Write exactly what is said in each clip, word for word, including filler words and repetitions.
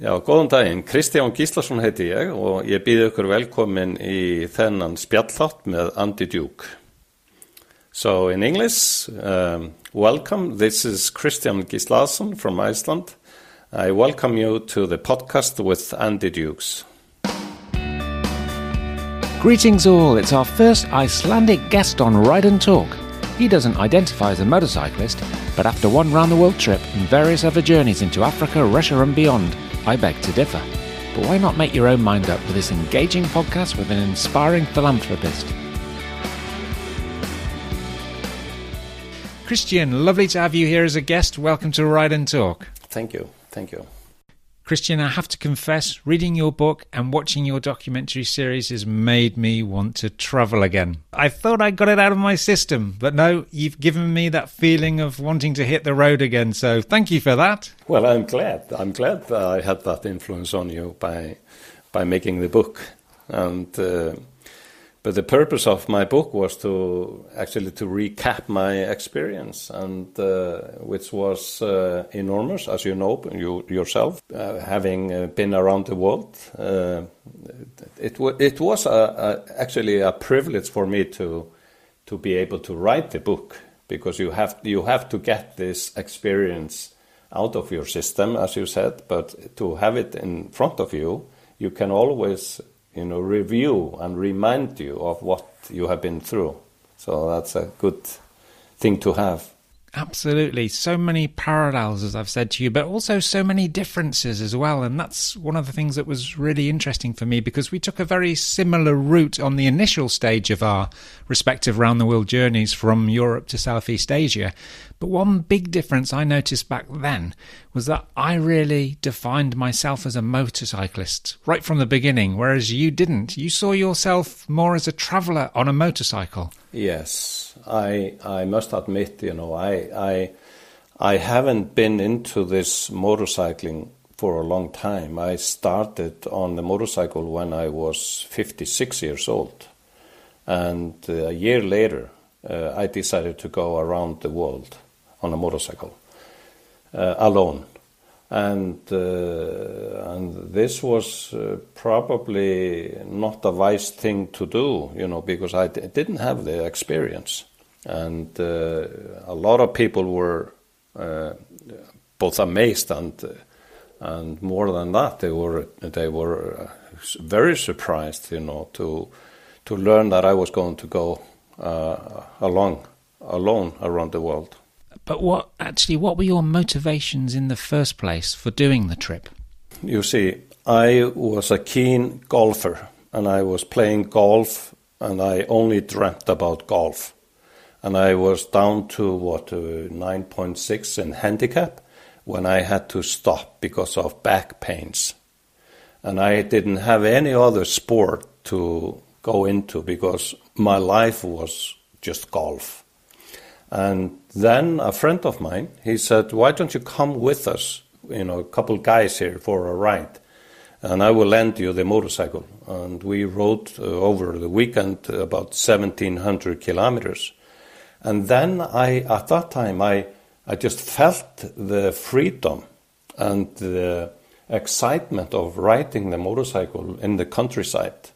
Já, góðan daginn. Kristjan Gislason heiti ég og ég býð ykkur velkomin í þennan spjallþátt með Andy Dukes. So in English, um, welcome. This is Kristjan Gislason from Iceland. I welcome you to the podcast with Andy Dukes. Greetings all. It's our first Icelandic guest on Ride and Talk. He doesn't identify as a motorcyclist, but after one round-the-world trip and various other journeys into Africa, Russia and beyond, I beg to differ. But why not make your own mind up with this engaging podcast with an inspiring philanthropist? Kristjan, lovely to have you here as a guest. Welcome to Ride and Talk. Thank you. Thank you. Kristjan, I have to confess, reading your book and watching your documentary series has made me want to travel again. I thought I got it out of my system, but no, you've given me that feeling of wanting to hit the road again, so thank you for that. Well, I'm glad. I'm glad that I had that influence on you by by making the book. And uh, but the purpose of my book was to actually to recap my experience, and uh, which was uh, enormous, as you know you, yourself, uh, having uh, been around the world. Uh, it w- it was a, a, actually a privilege for me to to be able to write the book, because you have you have to get this experience out of your system, as you said, but to have it in front of you, you can always, you know, review and remind you of what you have been through. So that's a good thing to have. Absolutely. So many parallels, as I've said to you, but also so many differences as well. And that's one of the things that was really interesting for me, because we took a very similar route on the initial stage of our respective round-the-world journeys from Europe to Southeast Asia. But one big difference I noticed back then was that I really defined myself as a motorcyclist right from the beginning, whereas you didn't. You saw yourself more as a traveller on a motorcycle. Yes, I I must admit, you know, I I I haven't been into this motorcycling for a long time. I started on the motorcycle when I was fifty-six years old, and a year later uh, I decided to go around the world on a motorcycle uh, alone, and uh, and this was uh, probably not a wise thing to do, you know, because I d- didn't have the experience, and uh, a lot of people were uh, both amazed and uh, and more than that, they were they were very surprised, you know, to to learn that I was going to go uh, along alone around the world. But what actually, what were your motivations in the first place for doing the trip? You see, I was a keen golfer, and I was playing golf, and I only dreamt about golf. And I was down to, what, uh, nine point six in handicap when I had to stop because of back pains. And I didn't have any other sport to go into because my life was just golf. And then a friend of mine, he said, why don't you come with us, you know, a couple guys here for a ride, and I will lend you the motorcycle. And we rode uh, over the weekend about seventeen hundred kilometers. And then I, at that time, I, I just felt the freedom and the excitement of riding the motorcycle in the countryside.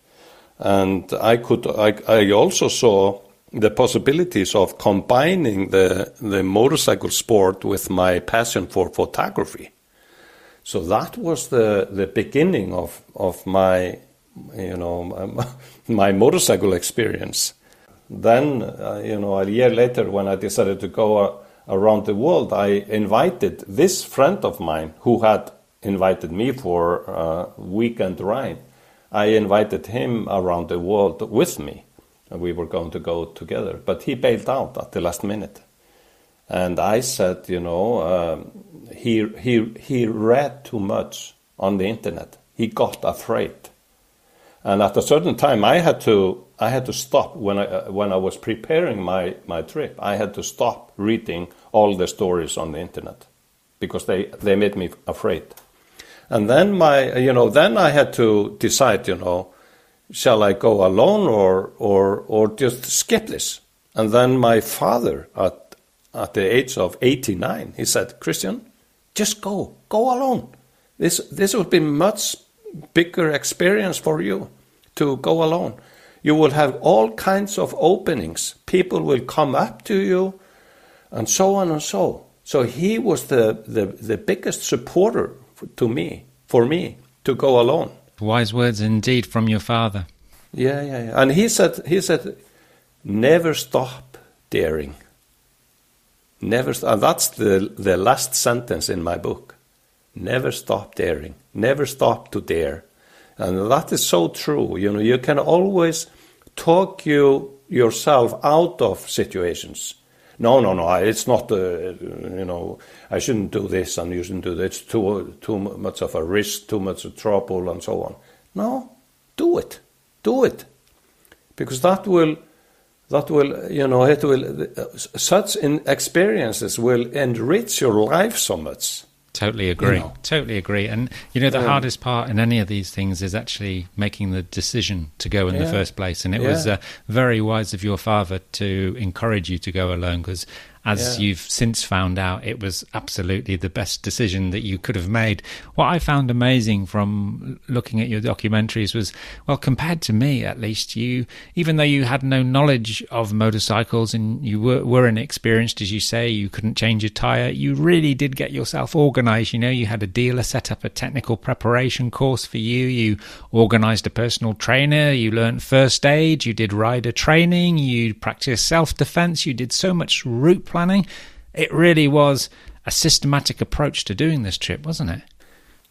And I could, I, I also saw the possibilities of combining the the motorcycle sport with my passion for photography. So that was the, the beginning of, of my, you know, my, my motorcycle experience. Then, uh, you know, a year later when I decided to go uh, around the world, I invited this friend of mine who had invited me for a weekend ride. I invited him around the world with me. We were going to go together, but he bailed out at the last minute. And I said, you know, um, he he he read too much on the internet. He got afraid, and at a certain time, I had to I had to stop when I uh, when I was preparing my, my trip. I had to stop reading all the stories on the internet because they, they made me afraid. And then my you know then I had to decide, you know, shall I go alone or or or just skip this? And then my father, at at the age of eighty-nine, he said, Kristjan, just go, go alone. This this would be much bigger experience for you to go alone. You will have all kinds of openings. People will come up to you, and so on and so. So he was the, the, the biggest supporter to me, for me, to go alone. Wise words indeed from your father. Yeah, yeah, yeah. And he said, he said, never stop daring. Never. St- and that's the the last sentence in my book. Never stop daring. Never stop to dare. And that is so true. You know, you can always talk you yourself out of situations. No, no, no. It's not. Uh, you know, I shouldn't do this, and you shouldn't do that. It's too too much of a risk, too much of trouble, and so on. No, do it, do it, because that will, that will, you know, it will. Such in experiences will enrich your life so much. Totally agree. You know. Totally agree. And, you know, the um, hardest part in any of these things is actually making the decision to go in yeah, the first place. And it yeah. was uh, very wise of your father to encourage you to go alone, because as yeah. you've since found out, it was absolutely the best decision that you could have made. What I found amazing from looking at your documentaries was, well, compared to me, at least, you, even though you had no knowledge of motorcycles and you were, were inexperienced, as you say, you couldn't change a tire, you really did get yourself organized. You know, you had a dealer set up a technical preparation course for you, you organized a personal trainer, you learned first aid, you did rider training, you practiced self-defense, you did so much route planning. It really was a systematic approach to doing this trip, wasn't it?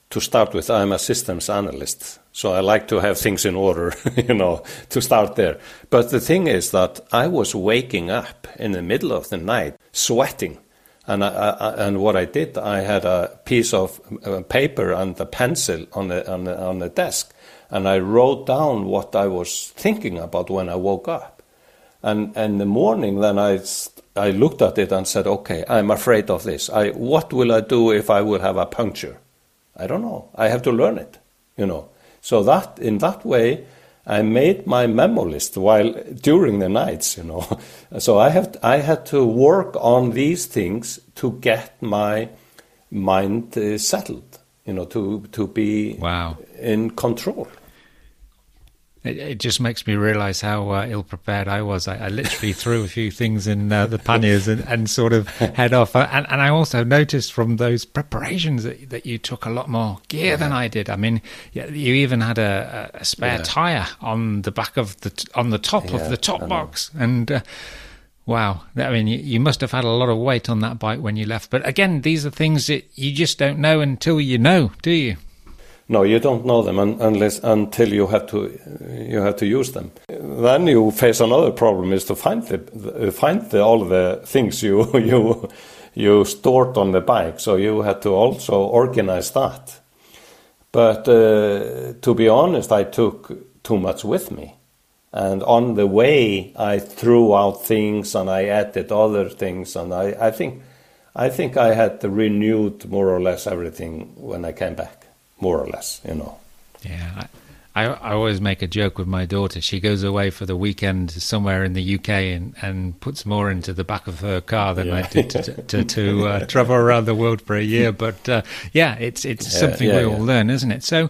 To start with, I'm a systems analyst, so I like to have things in order, you know, to start there. But the thing is that I was waking up in the middle of the night, sweating. And I, I, and what I did, I had a piece of paper and a pencil on the, on the on the desk, and I wrote down what I was thinking about when I woke up. And in the morning, then I I looked at it and said, okay, I'm afraid of this. I what will I do if I will have a puncture? I don't know. I have to learn it, you know. So that in that way, I made my memo list while during the nights, you know. So I have I had to work on these things to get my mind uh, settled, you know, to to be wow. in control. It, it just makes me realize how uh, ill-prepared I was. I, I literally threw a few things in uh, the panniers and, and sort of head off. And, and I also noticed from those preparations that, that you took a lot more gear yeah. than I did. I mean, you even had a, a spare yeah. tire on the back of the on the top yeah, of the top box. And uh, wow, I mean, you, you must have had a lot of weight on that bike when you left. But again, these are things that you just don't know until you know, do you? No, you don't know them un- unless until you have to you have to use them. Then you face another problem: is to find the find the, all the things you you you stored on the bike. So you had to also organize that. But uh, to be honest, I took too much with me, and on the way I threw out things and I added other things, and I, I think I think I had renewed more or less everything when I came back. More or less, you know. Yeah, I, I always make a joke with my daughter. She goes away for the weekend somewhere in the U K and, and puts more into the back of her car than yeah. I did to, to, to uh, travel around the world for a year. But uh, yeah, it's it's yeah, something yeah, we all yeah. learn, isn't it? So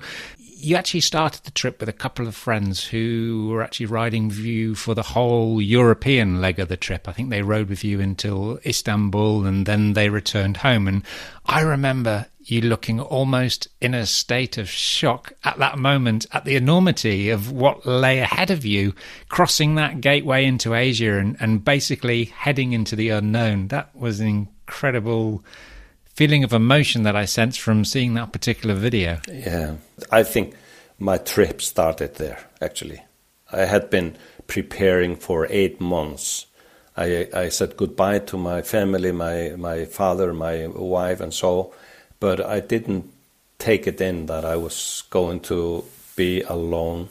you actually started the trip with a couple of friends who were actually riding with you for the whole European leg of the trip. I think they rode with you until Istanbul and then they returned home. And I remember you looking almost in a state of shock at that moment at the enormity of what lay ahead of you, crossing that gateway into Asia and, and basically heading into the unknown. That was an incredible feeling of emotion that I sensed from seeing that particular video. Yeah, I think my trip started there, actually. I had been preparing for eight months. I, I said goodbye to my family, my, my father, my wife, and so. But I didn't take it in that I was going to be alone,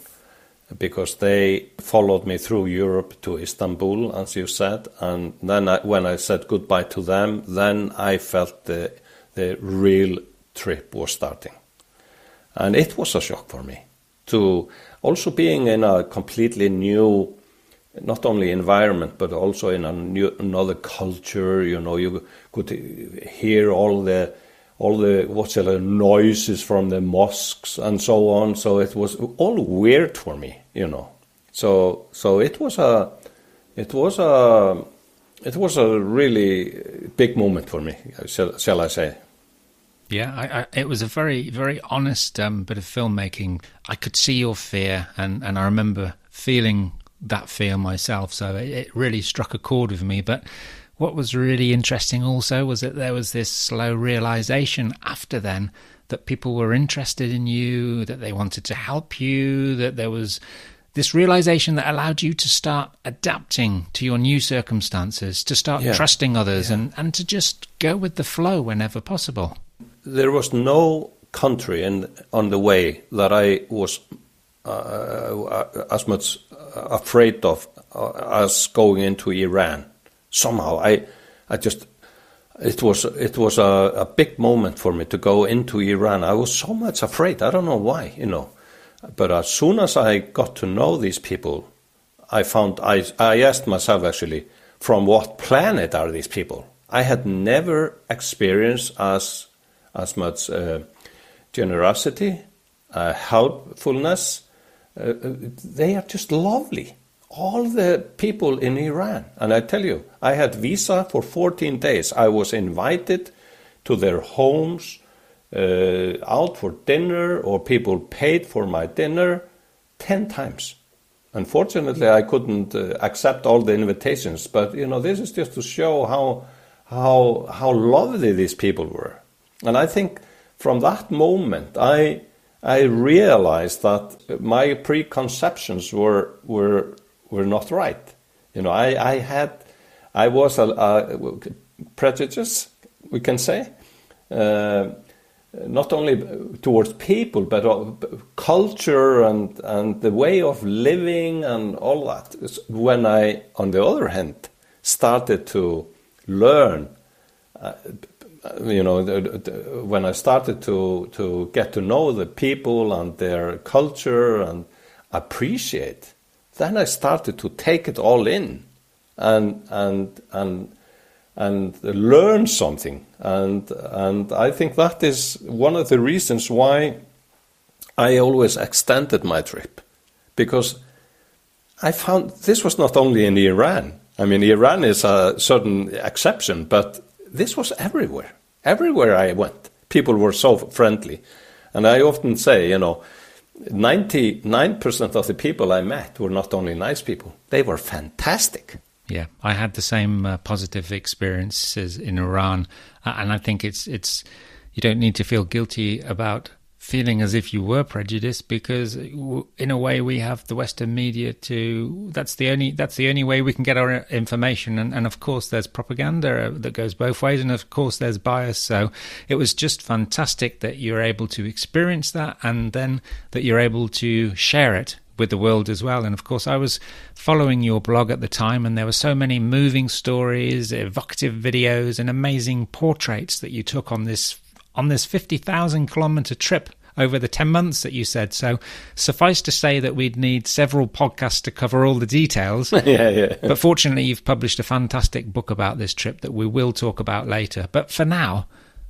because they followed me through Europe to Istanbul, as you said. And then I, when I said goodbye to them, then I felt the, the real trip was starting. And it was a shock for me to also being in a completely new, not only environment, but also in a new, another culture. You know, you could hear all the all the whatever noises from the mosques and so on. So it was all weird for me, you know. So so it was a it was a it was a really big moment for me, shall, shall I say? Yeah, I, I, it was a very, very honest um, bit of filmmaking. I could see your fear, and, and I remember feeling that fear myself. So it, it really struck a chord with me. But what was really interesting also was that there was this slow realization after then that people were interested in you, that they wanted to help you, that there was this realization that allowed you to start adapting to your new circumstances, to start yeah. trusting others yeah. and, and to just go with the flow whenever possible. There was no country in, on the way that I was uh, as much afraid of uh, as going into Iran. Somehow, I, I just, it was it was a, a big moment for me to go into Iran. I was so much afraid. I don't know why, you know. But as soon as I got to know these people, I found I I asked myself actually, from what planet are these people? I had never experienced as as much uh, generosity, uh, helpfulness. Uh, they are just lovely, all the people in Iran. And I tell you, I had visa for fourteen days. I was invited to their homes, uh, out for dinner, or people paid for my dinner ten times. Unfortunately, I couldn't uh, accept all the invitations. But, you know, this is just to show how how how lovely these people were. And I think from that moment, I I realized that my preconceptions were were were not right. You know, I, I had I was a, a prejudiced, we can say, uh, not only towards people but culture and and the way of living and all that. When I, on the other hand, started to learn. Uh, You know, when I started to, to get to know the people and their culture and appreciate, then I started to take it all in and and and and learn something. And and I think that is one of the reasons why I always extended my trip, because I found this was not only in Iran. I mean, Iran is a certain exception, but this was everywhere. Everywhere I went, people were so friendly. And I often say, you know, ninety-nine percent of the people I met were not only nice people, they were fantastic. Yeah, I had the same uh, positive experiences in Iran. Uh, and I think it's it's you don't need to feel guilty about feeling as if you were prejudiced, because in a way we have the Western media to that's the only that's the only way we can get our information, and, and of course there's propaganda that goes both ways, and of course there's bias. So it was just fantastic that you're able to experience that, and then that you're able to share it with the world as well. And of course I was following your blog at the time, and there were so many moving stories, evocative videos, and amazing portraits that you took on this on this fifty thousand kilometre trip over the ten months that you said. So suffice to say that we'd need several podcasts to cover all the details. yeah, yeah. But fortunately, you've published a fantastic book about this trip that we will talk about later. But for now,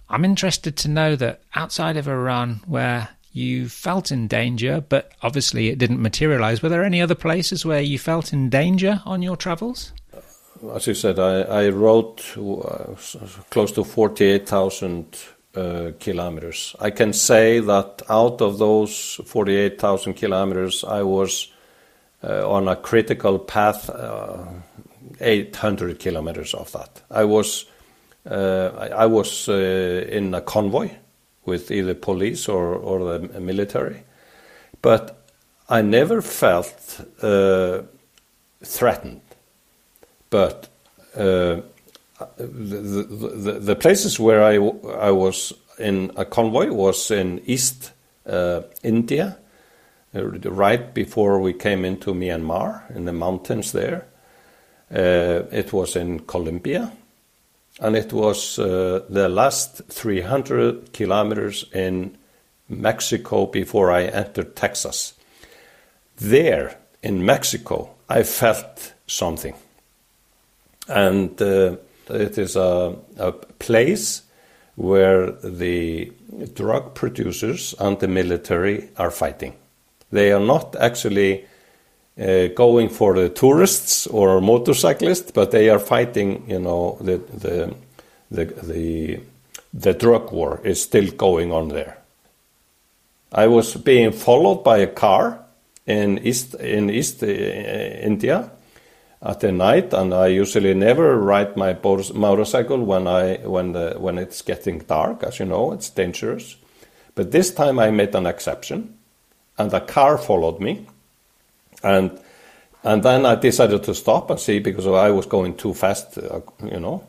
I'm interested to know that outside of Iran, where you felt in danger, but obviously it didn't materialise, were there any other places where you felt in danger on your travels? As you said, I, I wrote uh, close to forty-eight thousand Uh, kilometers. I can say that out of those forty-eight thousand kilometers, I was uh, on a critical path, uh, eight hundred kilometers of that. I was uh, I, I was uh, in a convoy with either police or, or the military, but I never felt uh, threatened. But uh, The, the, the places where I, I was in a convoy was in East uh, India, right before we came into Myanmar, in the mountains there. Uh, it was in Colombia, and it was uh, the last three hundred kilometers in Mexico before I entered Texas. There, in Mexico, I felt something. And Uh, It is a, a place where the drug producers and the military are fighting. They are not actually uh, going for the tourists or motorcyclists, but they are fighting. You know, the the the the, the drug war is still going on there. I was being followed by a car in East in East uh, India at the night, and I usually never ride my motorcycle when I when the when it's getting dark. As you know, it's dangerous. But this time I made an exception, and a car followed me, and and then I decided to stop and see, because I was going too fast. Uh, you know,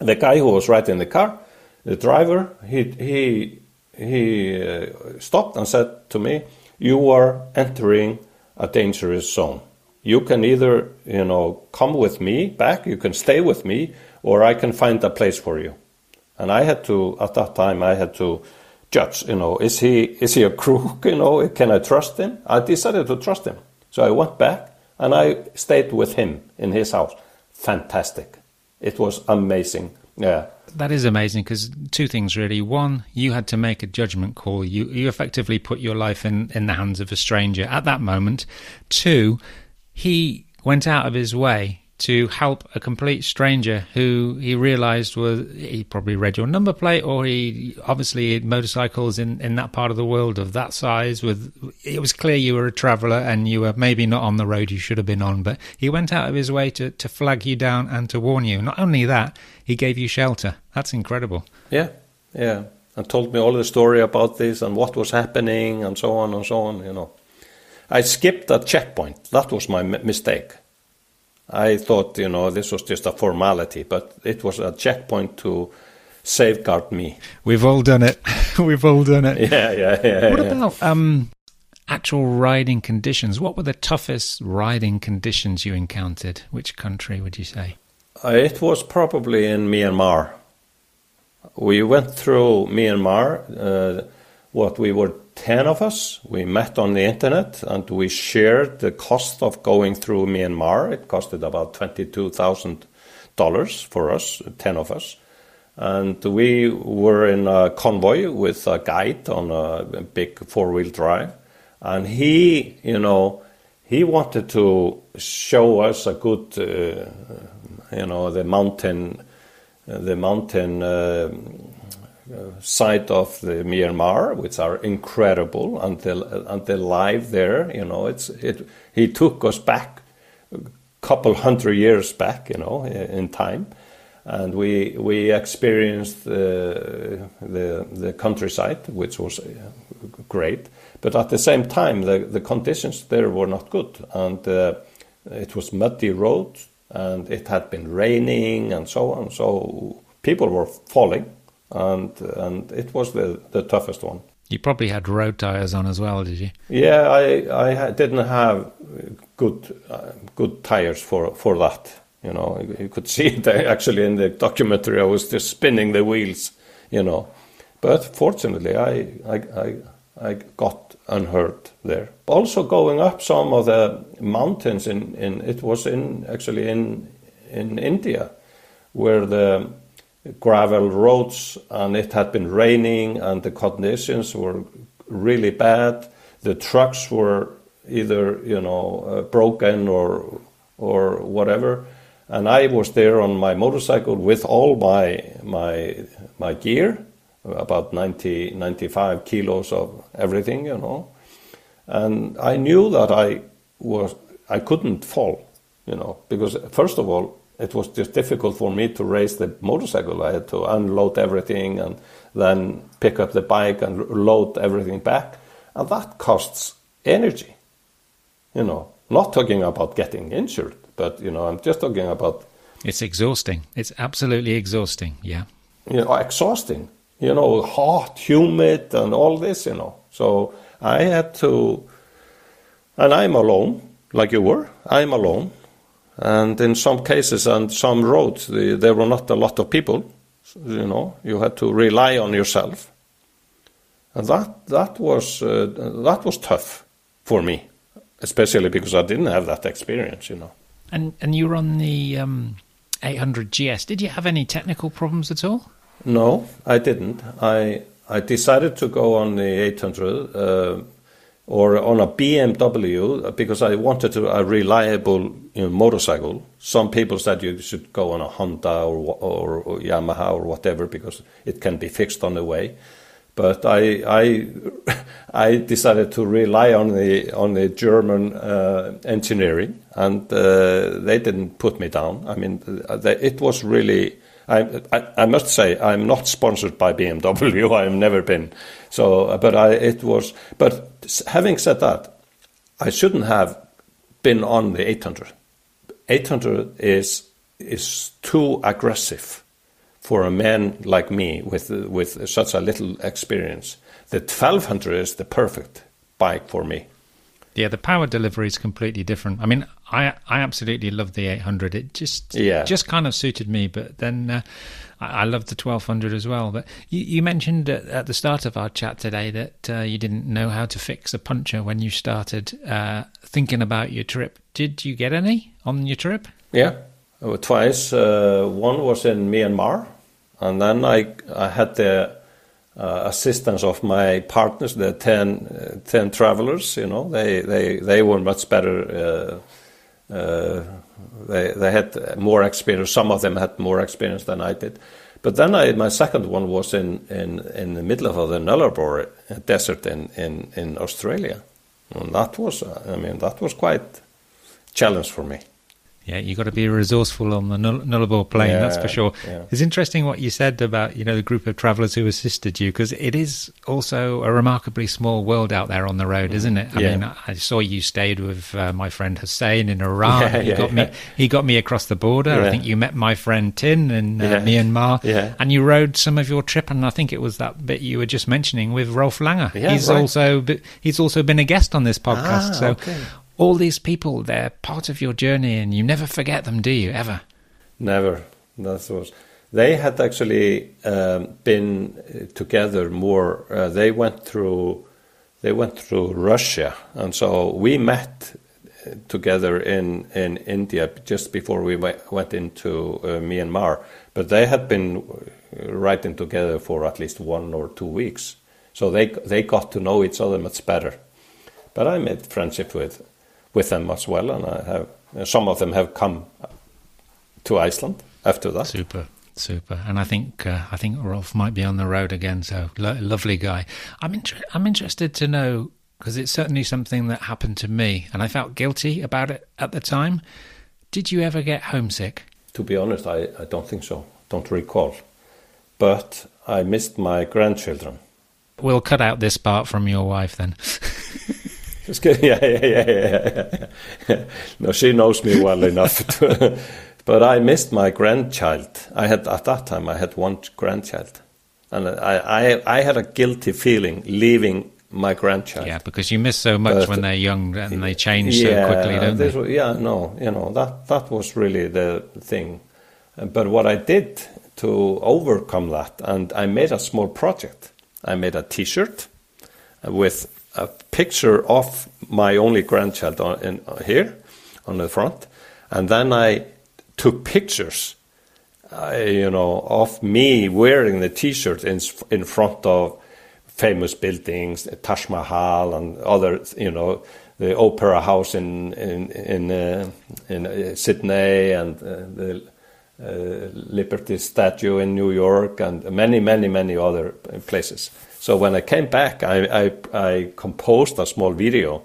the guy who was riding the car, the driver, he he. He uh, stopped and said to me, "You are entering a dangerous zone. You can either, you know, come with me back, you can stay with me, or I can find a place for you." And I had to, at that time, I had to judge, you know, is he is he a crook, you know, can I trust him? I decided to trust him. So I went back and I stayed with him in his house. Fantastic. It was amazing. Yeah. That is amazing, because two things really. One, you had to make a judgment call. You you effectively put your life in, in the hands of a stranger at that moment. Two, he went out of his way to help a complete stranger who he realized was, he probably read your number plate, or he obviously had motorcycles in, in that part of the world of that size. With it was clear you were a traveler and you were maybe not on the road you should have been on, but he went out of his way to, to flag you down and to warn you. Not only that, he gave you shelter. That's incredible. Yeah, yeah. And told me all the story about this and what was happening and so on and so on, you know. I skipped a checkpoint. That was my mistake. I thought, you know, this was just a formality, but it was a checkpoint to safeguard me. We've all done it. We've all done it. Yeah, yeah, yeah. What yeah. about um, actual riding conditions? What were the toughest riding conditions you encountered? Which country would you say? Uh, it was probably in Myanmar. We went through Myanmar. Uh, what, we were ten of us. We met on the internet and we shared the cost of going through Myanmar. It costed about twenty-two thousand dollars for us, ten of us. And we were in a convoy with a guide on a big four-wheel drive. And he, you know, he wanted to show us a good, uh, you know, the mountain, the mountain... Uh, side of the Myanmar, which are incredible, and the, and the life there, you know, it's it. He took us back a couple hundred years back, you know, in time, and we we experienced the the, the countryside, which was great. But at the same time, the, the conditions there were not good, and uh, it was muddy roads, and it had been raining, and so on. So people were falling. And and it was the, the toughest one. You probably had road tires on as well, did you? Yeah, I I didn't have good uh, good tires for, for that. You know, you could see it actually in the documentary. I was just spinning the wheels, you know. But fortunately, I I I, I got unhurt there. Also, going up some of the mountains in, in it was in actually in in India, where the gravel roads, and it had been raining and the conditions were really bad. The trucks were either, you know, uh, broken or or whatever, and I was there on my motorcycle with all my my my gear, about ninety, ninety-five kilos of everything, you know, and I knew that I was I couldn't fall, you know, because first of all, it was just difficult for me to raise the motorcycle. I had to unload everything and then pick up the bike and load everything back. And that costs energy. You know, not talking about getting injured, but, you know, I'm just talking about... It's exhausting. It's absolutely exhausting, yeah. You know, exhausting. You know, hot, humid, and all this, you know. So I had to... And I'm alone, like you were. I'm alone. And in some cases, on some roads, the, there were not a lot of people. So, you know, you had to rely on yourself, and that that was uh, that was tough for me, especially because I didn't have that experience, you know. And and you were on the um, eight hundred G S. Did you have any technical problems at all? No, I didn't. I I decided to go on the eight hundred uh, or on a B M W because I wanted to, a reliable you know, motorcycle. Some people said you should go on a Honda or, or, or Yamaha or whatever because it can be fixed on the way. But I I I decided to rely on the on the German uh, engineering, and uh, they didn't put me down. I mean, they, it was really. I, I I must say I'm not sponsored by B M W. I've never been. So, but I it was. But having said that, I shouldn't have been on the eight hundred. eight hundred is is too aggressive for a man like me with with such a little experience. The twelve hundred is the perfect bike for me. Yeah, the power delivery is completely different. I mean, I I absolutely love the eight hundred. It just yeah. just kind of suited me, but then uh, I, I love the twelve hundred as well. But you, you mentioned at, at the start of our chat today that uh, you didn't know how to fix a puncture when you started uh, thinking about your trip. Did you get any on your trip? Yeah, twice. Uh, one was in Myanmar. And then I, I had the uh, assistance of my partners, the ten, uh, ten travelers, you know, they, they, they were much better. Uh, uh, they, they had more experience. Some of them had more experience than I did. But then I, my second one was in, in, in the middle of the Nullarbor Desert in, in, in Australia. And that was, I mean, that was quite a challenge for me. Yeah, you've got to be resourceful on the Nullarbor Plain, yeah, that's for sure. Yeah. It's interesting what you said about, you know, the group of travellers who assisted you, because it is also a remarkably small world out there on the road, isn't it? I yeah. mean, I saw you stayed with uh, my friend Hussein in Iran. Yeah, he, yeah, got yeah. me, he got me across the border. Yeah. I think you met my friend Tin in uh, yeah. Myanmar, yeah. and you rode some of your trip, and I think it was that bit you were just mentioning with Rolf Langer. Yeah, he's, right. also, he's also been a guest on this podcast, ah, so... Okay. All these people, they're part of your journey and you never forget them, do you, ever? Never. That was. They had actually um, been together more. Uh, they went through They went through Russia. And so we met together in, in India just before we went into uh, Myanmar. But they had been riding together for at least one or two weeks. So they, they got to know each other much better. But I made friendship with with them as well, and I have some of them have come to Iceland after that. Super, super, and I think uh, I think Rolf might be on the road again. So lo- lovely guy. I'm inter- I'm interested to know because it's certainly something that happened to me, and I felt guilty about it at the time. Did you ever get homesick? To be honest, I, I don't think so. Don't recall, but I missed my grandchildren. We'll cut out this part from your wife then. Just kidding. Yeah, yeah, yeah, yeah, yeah. No, she knows me well enough. To, but I missed my grandchild. I had at that time I had one grandchild, and I, I, I had a guilty feeling leaving my grandchild. Yeah, because you miss so much but, when they're young and they change yeah, so quickly, don't this, they? Yeah, no, you know that that was really the thing. But what I did to overcome that, and I made a small project. I made a T-shirt with a picture of my only grandchild on, in, here on the front, and then I took pictures, uh, you know, of me wearing the T-shirt in in front of famous buildings, Taj Mahal and other, you know, the Opera House in in in, uh, in uh, Sydney and uh, the uh, Liberty Statue in New York and many many many other places. So when I came back, I, I I composed a small video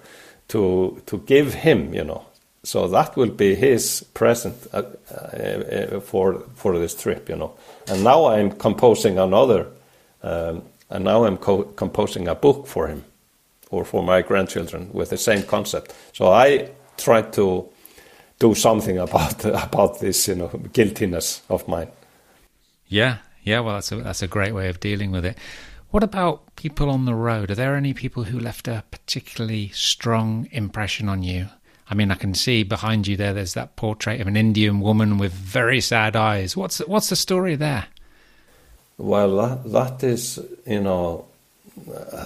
to to give him, you know. So that will be his present uh, uh, for for this trip, you know. And now I'm composing another, um, and now I'm co- composing a book for him, or for my grandchildren with the same concept. So I tried to do something about about this, you know, guiltiness of mine. Yeah, yeah. Well, that's a, that's a great way of dealing with it. What about people on the road? Are there any people who left a particularly strong impression on you? I mean, I can see behind you there, there's that portrait of an Indian woman with very sad eyes. What's what's the story there? Well, that, that is, you know... Uh,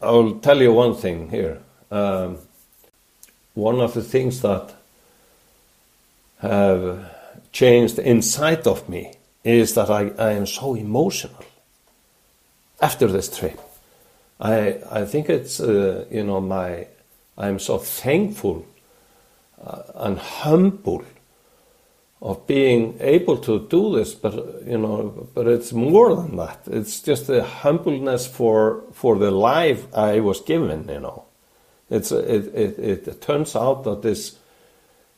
I'll tell you one thing here. Um, one of the things that have changed inside of me is that I, I am so emotional after this trip. I I think it's, uh, you know, my, I'm so thankful uh, and humble of being able to do this, but, you know, but it's more than that. It's just a humbleness for for the life I was given, you know. It's it it, it, it turns out that this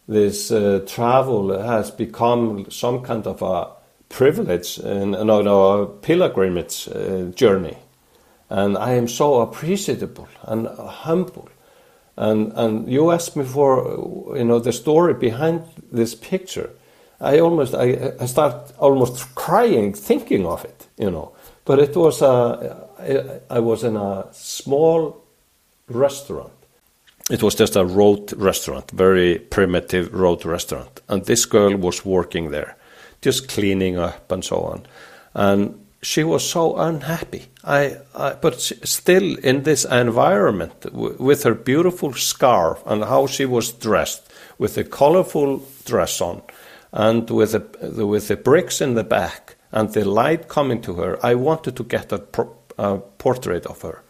this uh, travel has become some kind of a privilege and, and a pilgrimage uh, journey. And I am so appreciable and humble. And and you asked me for, you know, the story behind this picture. I almost I, I start almost crying thinking of it, you know. But it was a I, I was in a small restaurant. It was just a road restaurant, very primitive road restaurant. And this girl was working there, just cleaning up and so on. And she was so unhappy. I, I but she, still in this environment w with her beautiful scarf and how she was dressed, with a colorful dress on, and with the, the with the bricks in the back and the light coming to her. I wanted to get a, pro, a portrait of her,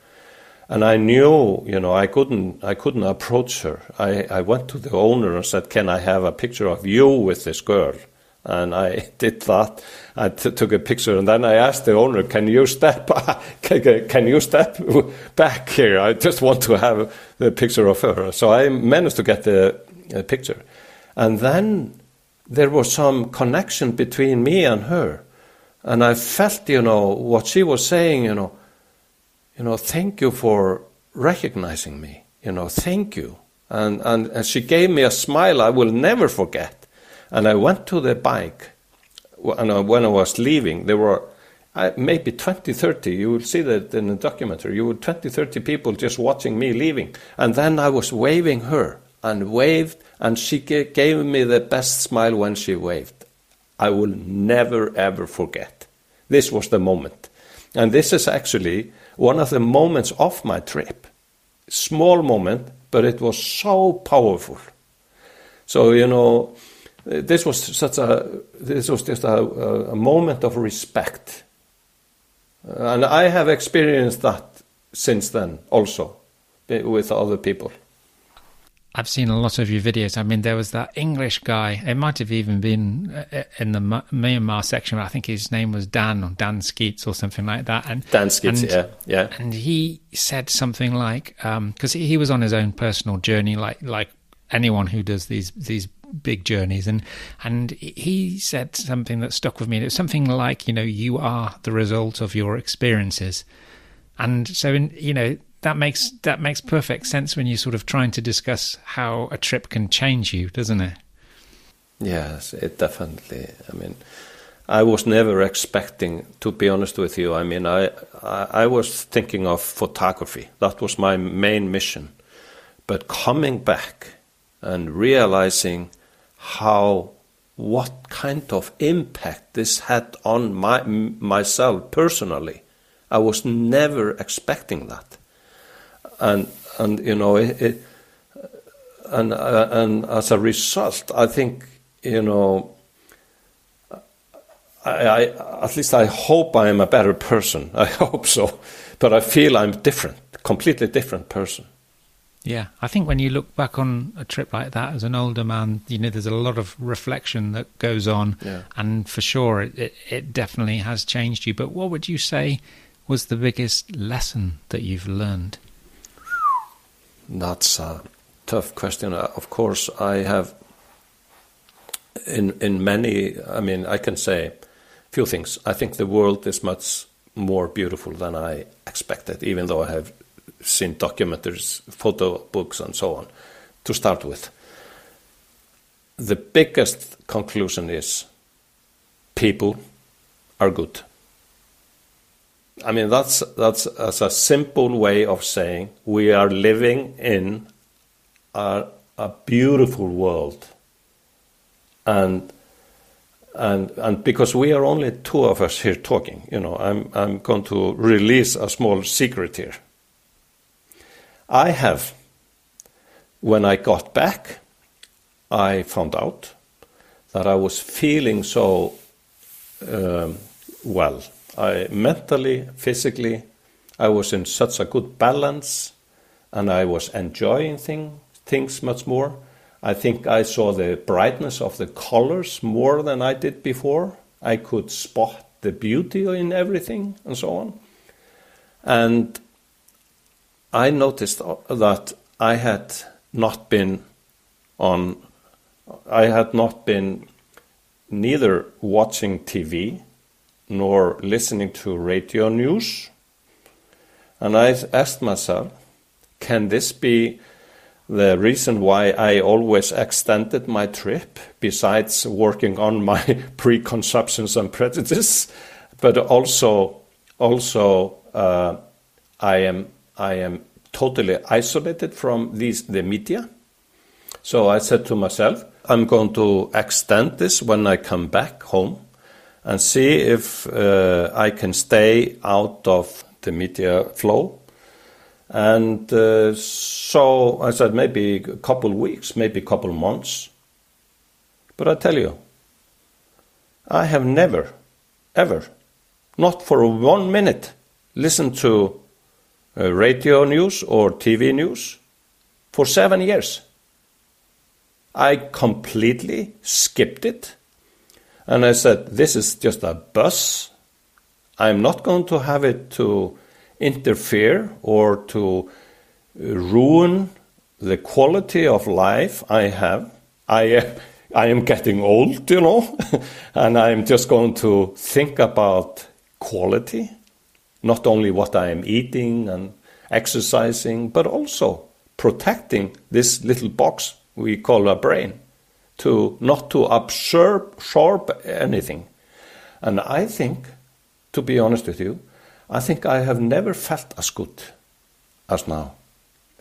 and I knew, you know, I couldn't I couldn't approach her. I I went to the owner and said, "Can I have a picture of you with this girl?" And I did that. I t took a picture, and then I asked the owner, "Can you step back? Can, can you step back here? I just want to have the picture of her." So I managed to get the uh, picture, and then there was some connection between me and her, and I felt, you know, what she was saying, you know, you know, thank you for recognizing me, you know, thank you, and and, and she gave me a smile I will never forget. And I went to the bike, and when I was leaving, there were maybe twenty, thirty, you will see that in the documentary, you were twenty, thirty people just watching me leaving. And then I was waving her, and waved, and she gave me the best smile when she waved. I will never, ever forget. This was the moment. And this is actually one of the moments of my trip. Small moment, but it was so powerful. So, you know, This was such a. This was just a, a moment of respect, and I have experienced that since then also, with other people. I've seen a lot of your videos. I mean, there was that English guy. It might have even been in the Myanmar section. I think his name was Dan or Dan Skeets or something like that. And Dan Skeets, and, yeah, yeah. And he said something like, because um, he was on his own personal journey, like like anyone who does these these. big journeys, and and he said something that stuck with me. It was something like, you know, you are the result of your experiences. And so, in, you know, that makes that makes perfect sense when you're sort of trying to discuss how a trip can change you, doesn't it? Yes, it definitely. I mean, I was never expecting, to be honest with you. I mean, I I, I was thinking of photography. That was my main mission. But coming back and realizing how, what kind of impact this had on my, myself personally. I was never expecting that, and and you know, it, it, and uh, and as a result, I think, you know, I, I at least I hope I am a better person. I hope so, but I feel I'm different, completely different person. Yeah, I think when you look back on a trip like that as an older man, you know, there's a lot of reflection that goes on, yeah. And for sure, it, it, it definitely has changed you. But what would you say was the biggest lesson that you've learned? That's a tough question. Of course, I have, in, in many, I mean, I can say a few things. I think the world is much more beautiful than I expected, even though I have seen documentaries, photo books, and so on, to start with. The biggest conclusion is people are good. I mean, that's, that's, that's a simple way of saying we are living in a, a beautiful world. And, and, and because we are only two of us here talking, you know, I'm, I'm going to release a small secret here. I have, when I got back, I found out that I was feeling so um, well. I mentally, physically, I was in such a good balance, and I was enjoying thing, things much more. I think I saw the brightness of the colors more than I did before. I could spot the beauty in everything and so on. And I noticed that I had not been on, I had not been neither watching T V nor listening to radio news. And I asked myself, can this be the reason why I always extended my trip, besides working on my preconceptions and prejudices, but also also uh, I am I am totally isolated from these the media. So I said to myself, I'm going to extend this when I come back home and see if uh, I can stay out of the media flow. And uh, so I said, maybe a couple weeks, maybe a couple months. But I tell you, I have never, ever, not for one minute, listened to uh, radio news or T V news for seven years. I completely skipped it. And I said, this is just a buzz. I'm not going to have it to interfere or to ruin the quality of life I have. I, I am getting old, you know, and I'm just going to think about quality, not only what I am eating and exercising, but also protecting this little box we call a brain, to not to absorb, absorb anything. And I think, to be honest with you, I think I have never felt as good as now.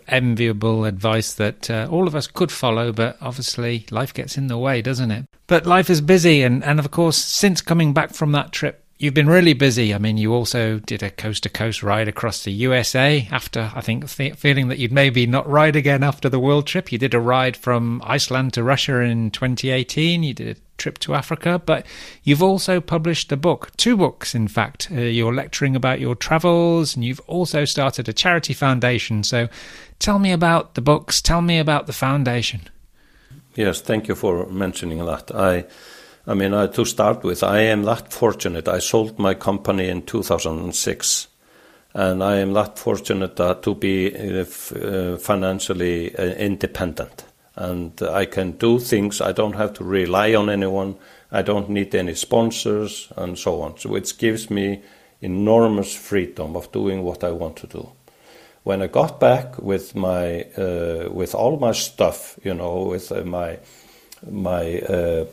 Enviable advice that uh, all of us could follow, but obviously life gets in the way, doesn't it? But life is busy, and, and of course, since coming back from that trip, you've been really busy. I mean, you also did a coast-to-coast ride across the U S A after, I think, th- feeling that you'd maybe not ride again after the world trip. You did a ride from Iceland to Russia in twenty eighteen. You did a trip to Africa, but you've also published a book, two books in fact. Uh, you're lecturing about your travels, and you've also started a charity foundation. So tell me about the books, tell me about the foundation. Yes, thank you for mentioning that. I I mean, I, to start with, I am that fortunate. I sold my company in two thousand six, and I am that fortunate uh, to be uh, f- uh, financially uh, independent. And I can do things. I don't have to rely on anyone. I don't need any sponsors and so on. So it gives me enormous freedom of doing what I want to do. When I got back with my uh, with all my stuff, you know, with uh, my my uh,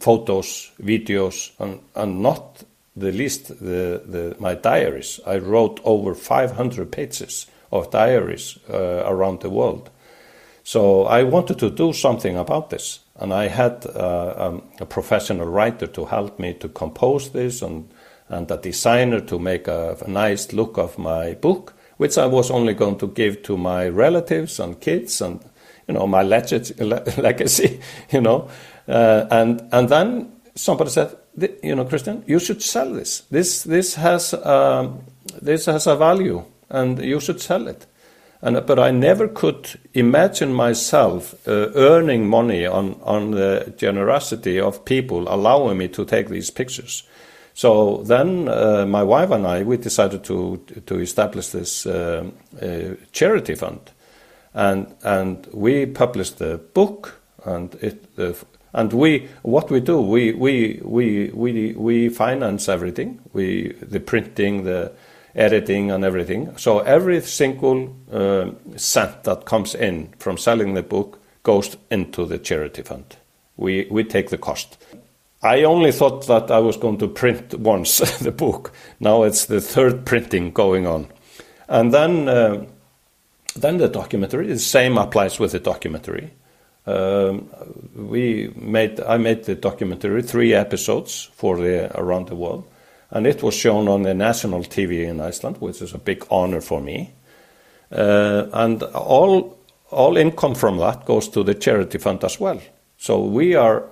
photos, videos, and, and not the least the, the my diaries. I wrote over five hundred pages of diaries uh, around the world. So I wanted to do something about this, and I had uh, um, a professional writer to help me to compose this, and, and a designer to make a, a nice look of my book, which I was only going to give to my relatives and kids and, you know, my legacy, legacy you know. Uh, and and then somebody said, you know, Kristjan, you should sell this. This this has um, this has a value, and you should sell it. And, but I never could imagine myself uh, earning money on, on the generosity of people allowing me to take these pictures. So then uh, my wife and I, we decided to to establish this uh, uh, charity fund. And and we published the book, and it uh, and we what we do we we we we we finance everything, we the printing, the editing, and everything. So every single uh, cent that comes in from selling the book goes into the charity fund. We we take the cost. I only thought that I was going to print once the book. Now it's the third printing going on, and then uh, then the documentary. The same applies with the documentary. Um, we made I made the documentary, three episodes for the around the world. And it was shown on the national T V in Iceland, which is a big honor for me. Uh, and all all income from that goes to the charity fund as well. So we are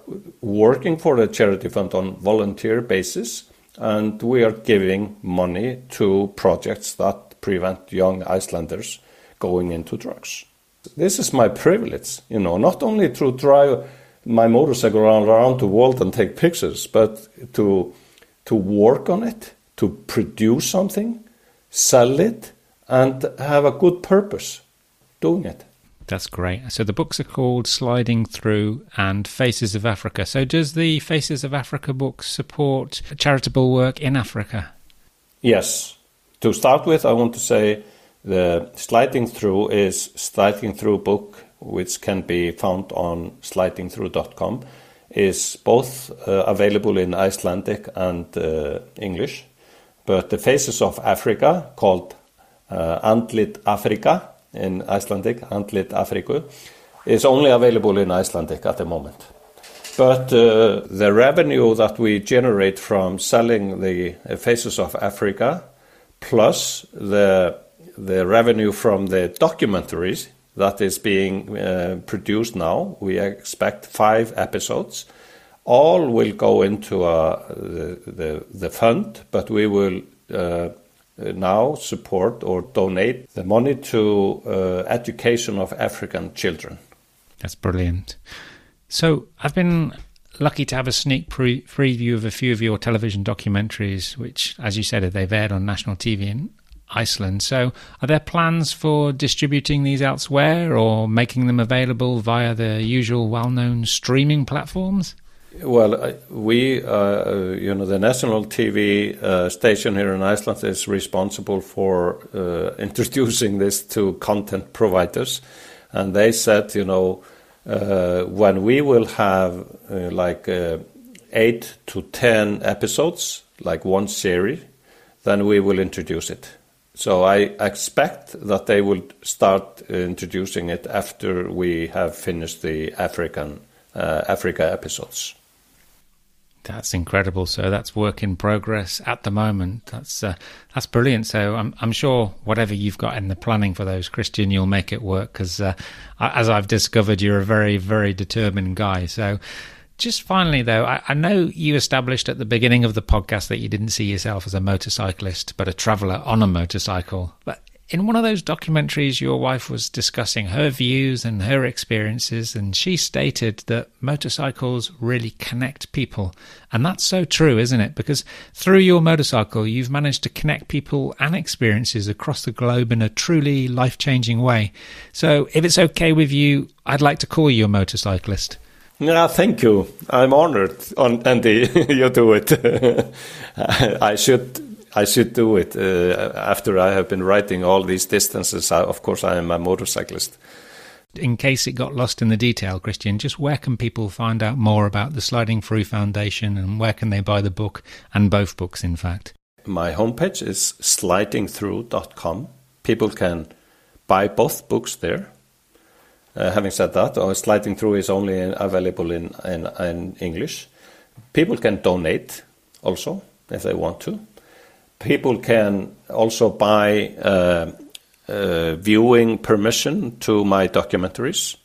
working for the charity fund on volunteer basis, and we are giving money to projects that prevent young Icelanders going into drugs. This is my privilege, you know, not only to drive my motorcycle around, around the world and take pictures, but to, to work on it, to produce something, sell it, and have a good purpose doing it. That's great. So the books are called Sliding Through and Faces of Africa. So does the Faces of Africa book support charitable work in Africa? Yes. To start with, I want to say the Sliding Through is Sliding Through book, which can be found on sliding through dot com, is both uh, available in Icelandic and uh, English. But the Faces of Africa, called uh, Antlit Afrika, in Icelandic, Antlit Afriku, is only available in Icelandic at the moment. But uh, the revenue that we generate from selling the Faces of Africa, plus the the revenue from the documentaries that is being uh, produced now, we expect five episodes, all will go into uh, the, the, the fund, but we will uh, now support or donate the money to uh, education of African children. That's brilliant. So I've been lucky to have a sneak pre- preview of a few of your television documentaries, which, as you said, they've aired on national T V in Iceland. So are there plans for distributing these elsewhere or making them available via the usual well-known streaming platforms? Well, we, uh, you know, the national T V uh, station here in Iceland is responsible for uh, introducing this to content providers. And they said, you know, uh, when we will have uh, like uh, eight to ten episodes, like one series, then we will introduce it. So I expect that they will start introducing it after we have finished the African uh, Africa episodes. That's incredible. So that's work in progress at the moment. That's uh, that's brilliant. So I'm I'm sure whatever you've got in the planning for those, Kristjan, you'll make it work because uh, as I've discovered, you're a very, very determined guy. So just finally, though, I, I know you established at the beginning of the podcast that you didn't see yourself as a motorcyclist, but a traveller on a motorcycle. But in one of those documentaries, your wife was discussing her views and her experiences, and she stated that motorcycles really connect people. And that's so true, isn't it? Because through your motorcycle, you've managed to connect people and experiences across the globe in a truly life-changing way. So if it's okay with you, I'd like to call you a motorcyclist. Yeah, thank you. I'm honored, Andy, you do it. I should... I should do it. Uh, after I have been riding all these distances, I, of course, I am a motorcyclist. In case it got lost in the detail, Kristjan, just where can people find out more about the Sliding Through Foundation and where can they buy the book and both books, in fact? My homepage is sliding through dot com. People can buy both books there. Uh, having said that, oh, Sliding Through is only in, available in, in, in English. People can donate also if they want to. People can also buy uh, uh, viewing permission to my documentaries.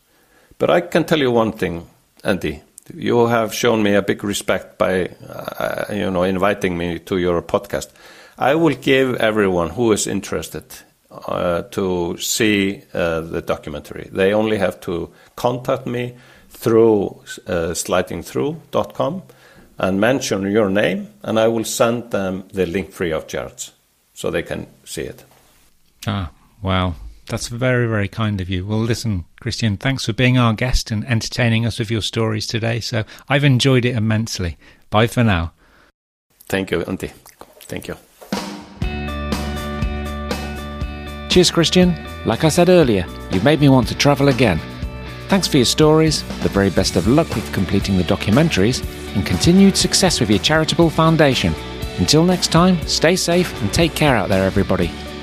But I can tell you one thing, Andy. You have shown me a big respect by uh, you know, inviting me to your podcast. I will give everyone who is interested uh, to see uh, the documentary. They only have to contact me through uh, sliding through dot com. and mention your name, and I will send them the link free of charge so they can see it. Ah, wow. That's very, very kind of you. Well, listen, Kristjan, thanks for being our guest and entertaining us with your stories today. So I've enjoyed it immensely. Bye for now. Thank you, Antti. Thank you. Cheers, Kristjan. Like I said earlier, you've made me want to travel again. Thanks for your stories, the very best of luck with completing the documentaries, and continued success with your charitable foundation. Until next time, stay safe and take care out there, everybody.